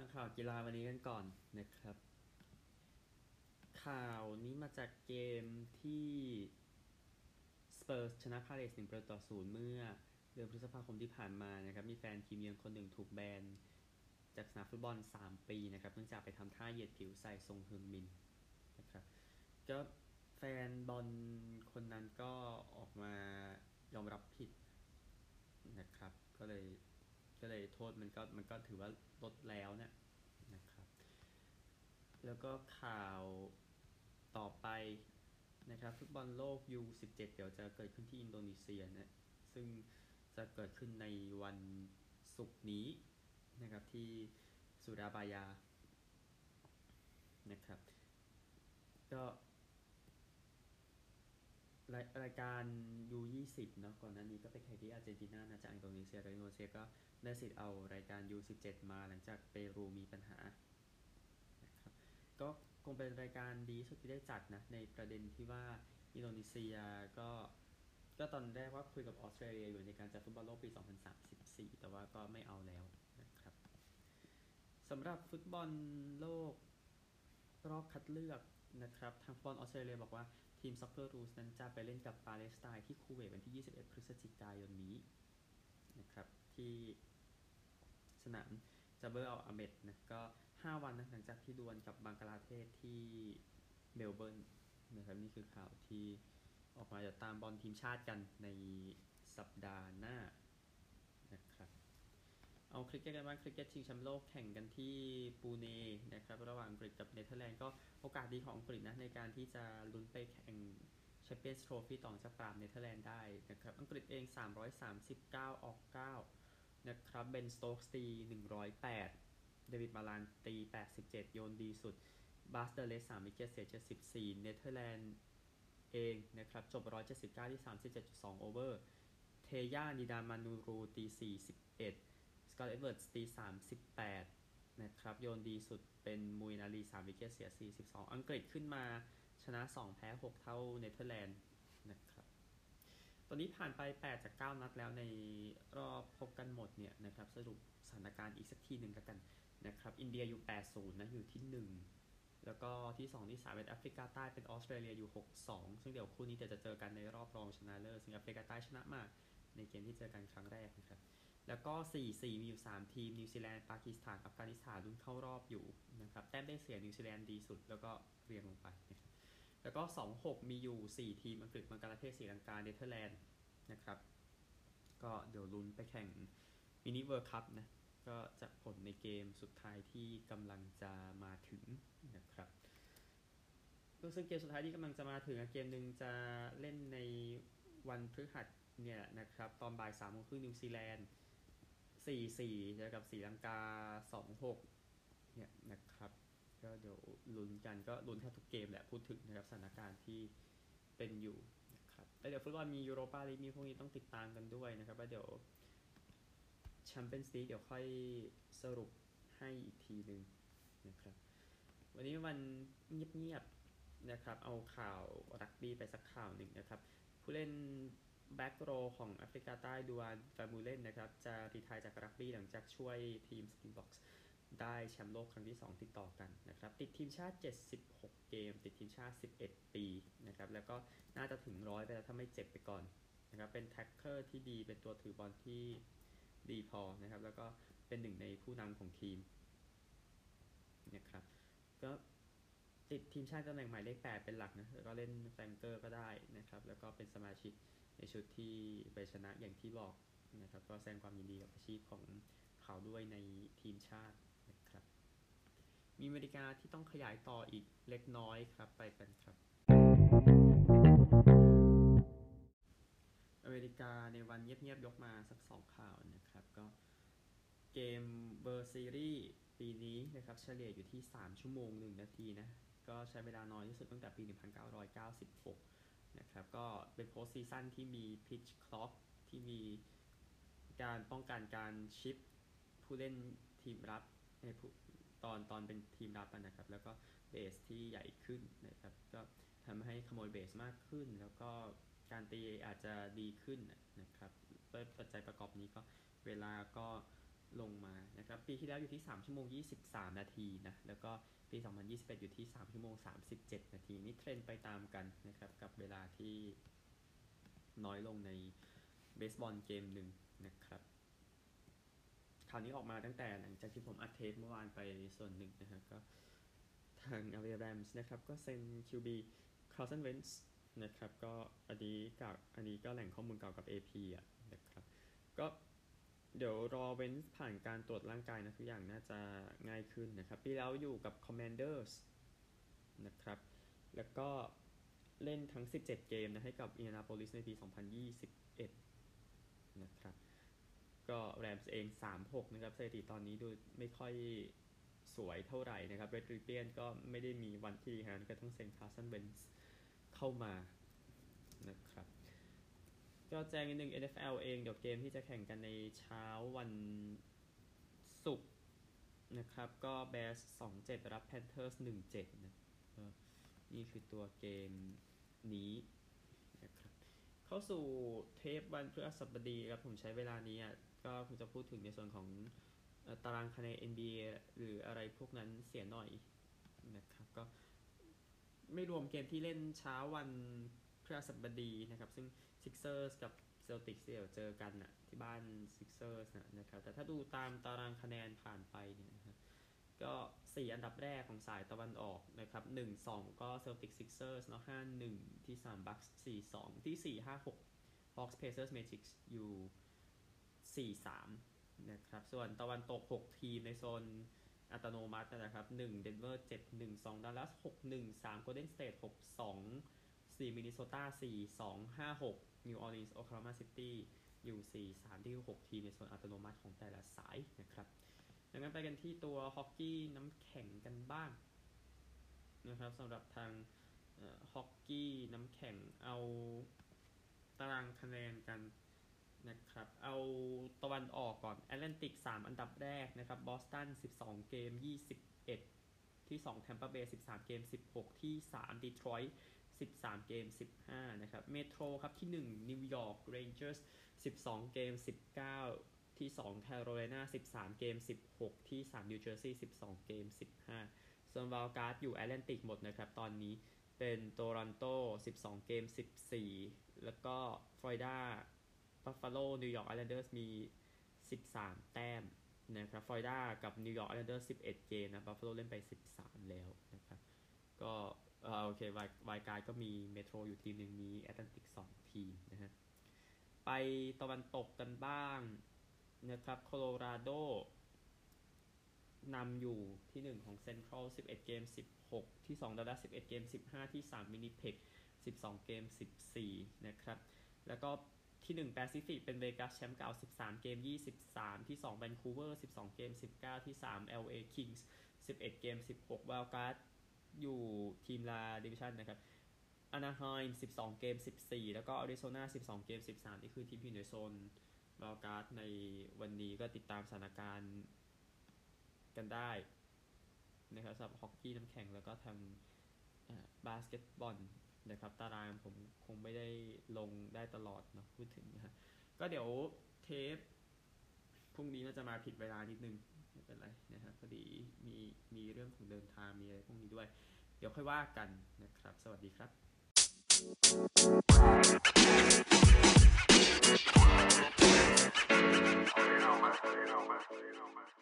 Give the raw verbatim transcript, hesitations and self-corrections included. ฟังข่าวกีฬาวันนี้กันก่อนนะครับข่าวนี้มาจากเกมที่สเปอร์สชนะพาเลซหนึ่งประตูต่อศูนย์เมื่อเดือนพฤษภาคมที่ผ่านมานะครับมีแฟนทีมเยือนคนหนึ่งถูกแบนจากสนามฟุตบอลสามปีนะครับเนื่องจากไปทำท่าเหยียดผิวใส่ซงฮึงมินนะครับก็แฟนบอลคนนั้นก็ออกมายอมรับผิดนะครับก็เลยก็เลยโทษมันก็มันก็ถือว่าลดแล้วเนี่ยนะครับแล้วก็ข่าวต่อไปนะครับฟุตบอลโลก ยู สิบเจ็ด เดี๋ยวจะเกิดขึ้นที่อินโดนีเซียนะซึ่งจะเกิดขึ้นในวันศุกร์นี้นะครับที่สุราบายานะครับก็ราย, รายการ ยู ยี่สิบ เนาะก่อนหน้านี้ก็ไปแข่งที่อาร์เจนตินานะจากอินโดนีเซียอินโดนีเซียก็ได้สิทธิ์เอารายการ ยู สิบเจ็ด มาหลังจากเปรูมีปัญหานะครับก็คงเป็นรายการดีสุดที่ได้จัดนะในประเด็นที่ว่าอินโดนีเซียก็ก็ตอนแรกว่าคุยกับออสเตรเลียอยู่ในการจัดฟุตบอลโลกปีสองพันสามสิบสี่แต่ว่าก็ไม่เอาแล้วนะครับสำหรับฟุตบอลโลกรอบคัดเลือกนะครับทางฟุตบอลออสเตรเลียบอกว่าทีมซ็อกเกอร์รูสนั้นจะไปเล่นกับปาเลสไตน์ที่คูเวตวันที่ยี่สิบเอ็ดพฤศจิกายนนี้นะครับที่สนามจาเบอร์อัลอาเมดนะก็ห้าวันนะหลังจากที่ดวลกับบังกลาเทศที่เมลเบิร์นนะครับนี่คือข่าวที่ออกมาจะตามบอลทีมชาติกันในสัปดาห์หน้านะครับเอาคริกเก็ตกันบ้างคริกเก็ตชิงแชมป์โลกแข่งกันที่ปูเนนะครับระหว่างอังกฤษกับเนเธอร์แลนด์ก็โอกาสดีของอังกฤษนะในการที่จะลุ้นไปแข่งแชมเปี้ยนส์โทรฟี่ต่อจากปราบเนเธอร์แลนด์ได้นะครับอังกฤษเองสามร้อยสามสิบเก้าออกเก้านะครับเบนสโต๊กส์ตีหนึ่งร้อยแปดเดวิดมาลานตีแปดสิบเจ็ดโยนดีสุดบาสเดเลสสามวิกเก็ตเสียเจ็ดสิบสี่เนเธอร์แลนด์เองนะครับจบหนึ่งร้อยเจ็ดสิบเก้าที่ สามสิบเจ็ดจุดสอง โอเวอร์เทย่านิดามานูรูตีสี่สิบเอ็ดสกอตต์ เอ็ดเวิร์ดส์ตีสามสิบแปดนะครับโยนดีสุดเป็นมุยนาลีสามวิกเก็ตเสียสี่สิบสองอังกฤษขึ้นมาชนะสองแพ้หกเท่าเนเธอร์แลนด์นะครับตอนนี้ผ่านไปแปดจากเก้านัดแล้วในรอบพบกันหมดเนี่ยนะครับสรุปสถานการณ์อีกสักทีหนึ่งกันนะครับอินเดียอยู่ แปดศูนย์ นะอยู่ที่หนึ่งแล้วก็ที่สองที่สามเป็นแอฟริกาใต้เป็นออสเตรเลียอยู่ หกสอง ซึ่งเดี๋ยวคู่นี้จะเจอกันในรอบรองชนะเลิศซึ่งแอฟริกาใต้ชนะมาในเกมที่เจอกันครั้งแรกนะครับแล้วก็ สี่ สี่ มีอยู่สามทีมนิวซีแลนด์ปากีสถานอัฟกานิสถานลุ้นเข้ารอบอยู่นะครับแต้มได้เสียนิวซีแลนด์ดีสุดแล้วก็เรียงลงไปแล้วก็ สอง หก มีอยู่สี่ทีมอังกฤษบังกลาเทศศรีลังกาเนเธอร์แลนด์นะครับก็เดี๋ยวลุ้นไปแข่งมินิเวิลด์คัพนะก็จะผลในเกมสุดท้ายที่กำลังจะมาถึงนะครับซึ่งเกมสุดท้ายที่กำลังจะมาถึงเกมนึงจะเล่นในวันพฤหัสเนี่ยนะครับตอนบ่ายสามโมงครึ่งนิวซีแลนด์สี่ สี่ เจอกับศรีลังกา สอง หก เนี่ยนะครับก็เดี๋ยวลุ้นกันก็ลุ้นแทบทุกเกมแหละพูดถึงนะครับสถานการณ์ที่เป็นอยู่นะครับแล้วเดี๋ยวฟุตบอลมียูโรปาลีกมีพวกนี้ต้องติดตามกันด้วยนะครับแล้วเดี๋ยวแชมเปี้ยนส์ลีกเดี๋ยวค่อยสรุปให้อีกทีนึงนะครับวันนี้วันเงียบๆนะครับเอาข่าวรักบี้ไปสักข่าวหนึ่งนะครับผู้เล่นแบ็กโรของแอฟริกาใต้ดูอาร์ฟามูเลนนะครับจะรีไทร์จากรักบี้หลังจากช่วยทีมสปินบ็อกซ์ได้แชมป์โลกครั้งที่สองติดต่อกันนะครับติดทีมชาติเจ็ดสิบหกเกมติดทีมชาติสิบเอ็ดปีนะครับแล้วก็น่าจะถึงร้อยไปแล้วถ้าไม่เจ็บไปก่อนนะครับเป็นแท็กเกอร์ที่ดีเป็นตัวถือบอลที่ดีพอนะครับแล้วก็เป็นหนึ่งในผู้นำของทีมนะครับก็ติดทีมชาติตำแหน่งหมายเลขแปดเป็นหลักนะแล้วก็เล่นแฟงเกอร์ก็ได้นะครับแล้วก็เป็นสมาชิกในชุดที่ไปชนะอย่างที่บอกนะครับก็แสดงความยินดีกับอาชีพของเขาด้วยในทีมชาตินะครับมีอเมริกาที่ต้องขยายต่ออีกเล็กน้อยครับไปกันครับอเมริกาในวันเงียบๆยกมาสักสองข่าวนะครับก็เกมเบอร์ซีรีส์ปีนี้นะครับเฉลี่ยอยู่ที่สามชั่วโมงหนึ่งนาทีนะก็ใช้เวลาน้อยที่สุดตั้งแต่ปีหนึ่งพันเก้าร้อยเก้าสิบหกนะครับก็เป็นโพสต์ซีซั่นที่มีพิชคล็อกที่มีการป้องกันการชิปผู้เล่นทีมรับในตอนตอนเป็นทีมรับนะครับแล้วก็เบสที่ใหญ่ขึ้นนะครับก็ทำให้ขโมยเบสมากขึ้นแล้วก็การตีอาจจะดีขึ้นนะครับด้วยปัจจัยประกอบนี้ก็เวลาก็ ลงมานะครับปีที่แล้วอยู่ที่สามชั่วโมงยี่สิบสามนาทีนะแล้วก็ปีสองพันยี่สิบเอ็ดอยู่ที่สามชั่วโมงสามสิบเจ็ดนาทีนี่เทรนไปตามกันนะครับกับเวลาที่น้อยลงในเบสบอลเกมหนึ่งนะครับคราวนี้ออกมาตั้งแต่หลังจากที่ผมอัดเทปเมื่อวานไปส่วนหนึ่งนะฮะก็ทาง แอล เอ Rams นะครับก็เซ็น คิว บี Carson Wentz นะครับก็อันนี้กับอันนี้ก็แหล่งข้อมูลเก่ากับ เอ พี อ่ะนะครับก็เดี๋ยวรอเว้นผ่านการตรวจร่างกายนะทุกอย่างน่าจะง่ายขึ้นนะครับปีแล้วอยู่กับ Commanders นะครับแล้วก็เล่นทั้งสิบเจ็ดเกมนะให้กับ Indianapolis ในปีสองพันยี่สิบเอ็ดนะครับก็ Rams เองสามหกนะครับสถิติตอนนี้ดูไม่ค่อยสวยเท่าไหร่นะครับเรดริเปียนก็ไม่ได้มีวันที่ฮะก็ต้องเซ็น Carson Wentz เข้ามานะครับก็แจ้งนิดนึง เอ็น เอฟ แอล เองเดี๋ยวเกมที่จะแข่งกันในเช้าวันศุกร์นะครับก็ Bears สองเจ็ด รับ Panthers หนึ่งเจ็ดนะนี่คือตัวเกมนี้นะครับเข้าสู่เทปวันพฤหัสบดีครับผมใช้เวลานี้อ่ะก็คงจะพูดถึงในส่วนของตารางคะแนน เอ็น บี เอ หรืออะไรพวกนั้นเสียหน่อยนะครับก็ไม่รวมเกมที่เล่นเช้าวันพฤหัสบดีนะครับซึ่ง Sixers กับ Celtics เดี๋ยวเจอกันนะที่บ้าน Sixers นะนะครับแต่ถ้าดูตามตารางคะแนนผ่านไปเนี่ยนะครับก็สี่อันดับแรกของสายตะวันออกนะครับหนึ่งสองก็ Celtics Sixers เนาะห้าหนึ่งที่สาม Bucks สี่สองที่สี่ห้าหก Hawks Pacers Magic อยู่สี่สามนะครับส่วนตะวันตกหกทีมในโซนอัตโนมัตินะครับหนึ่ง Denver เจ็ดหนึ่ง สอง Dallas หกหนึ่ง สาม Golden State หกสองสี่ Minnesota สี่ สอง ห้า หก New Orleans Oklahoma City อยู่สี่ สามที่หกทีมในโซนอัตโนมัติของแต่ละสายนะครับดังนั้นไปกันที่ตัวฮอกกี้น้ำแข็งกันบ้างนะครับสำหรับทางฮอกกี้น้ำแข็งเอาตารางคะแนนกันนะครับเอาตะวันออกก่อน Atlantic สามอันดับแรกนะครับ Boston สิบสองเกมยี่สิบเอ็ดที่สอง Tampa Bay สิบสามเกมสิบหกที่สาม Detroitสิบสามเกมสิบห้านะครับเมโทรครับที่หนึ่งนิวยอร์กเรนเจอร์สสิบสองเกมสิบเก้าที่สองแคโรไลนาสิบสามเกมสิบหกที่สามนิวเจอร์ซีย์สิบสองเกมสิบห้าส่วนวอลการ์ดอยู่แอตแลนติกหมดนะครับตอนนี้เป็นโตรอนโตสิบสองเกมสิบสี่แล้วก็ฟลอริดาบัฟฟาโลนิวยอร์กไอแลนเดอร์สมีสิบสามแต้มนะครับฟลอริดากับนิวยอร์กไอแลนเดอร์สสิบเอ็ดเกมนะบัฟฟาโลเล่นไปสิบสามแล้วนะครับก็อ่าโอเควายการ์ดก็มีเมโทรอยู่ทีมหนึ่งมีแอตแลนติกสองทีมนะฮะไปตะวันตกกันบ้างนะครับโคโลราโดนำอยู่ที่หนึ่งของเซ็นทรัลสิบเอ็ดเกมสิบหกที่สองดัลลัสสิบเอ็ดเกมสิบห้าที่สามมินิเพคสิบสองเกมสิบสี่นะครับแล้วก็ที่หนึ่งแปซิฟิกเป็นเวกัสแชมป์เก่าสิบสามเกมยี่สิบสามที่สองแวนคูเวอร์สิบสองเกมสิบเก้าที่สาม แอล เอ Kings สิบเอ็ดเกมสิบหกวายการ์ดอยู่ทีมลาดิวิชั่นนะครับอานาไฮม์สิบสองเกมสิบสี่แล้วก็อาริโซนาสิบสองเกมสิบสามนี่คือทีมอยู่ในโซนวอลการ์ดในวันนี้ก็ติดตามสถานการณ์กันได้นะครับสำหรับฮอกกี้น้ำแข็งแล้วก็ทางบาสเกตบอลนะครับตารางผมคงไม่ได้ลงได้ตลอดเนาะพูดถึงนะฮะก็เดี๋ยวเทปพรุ่งนี้น่าจะมาผิดเวลานิดนึงไม่เป็นไรนะครับพอดีมีมีเรื่องของเดินทางมีอะไรพวกนี้ด้วยเดี๋ยวค่อยว่ากันนะครับสวัสดีครับ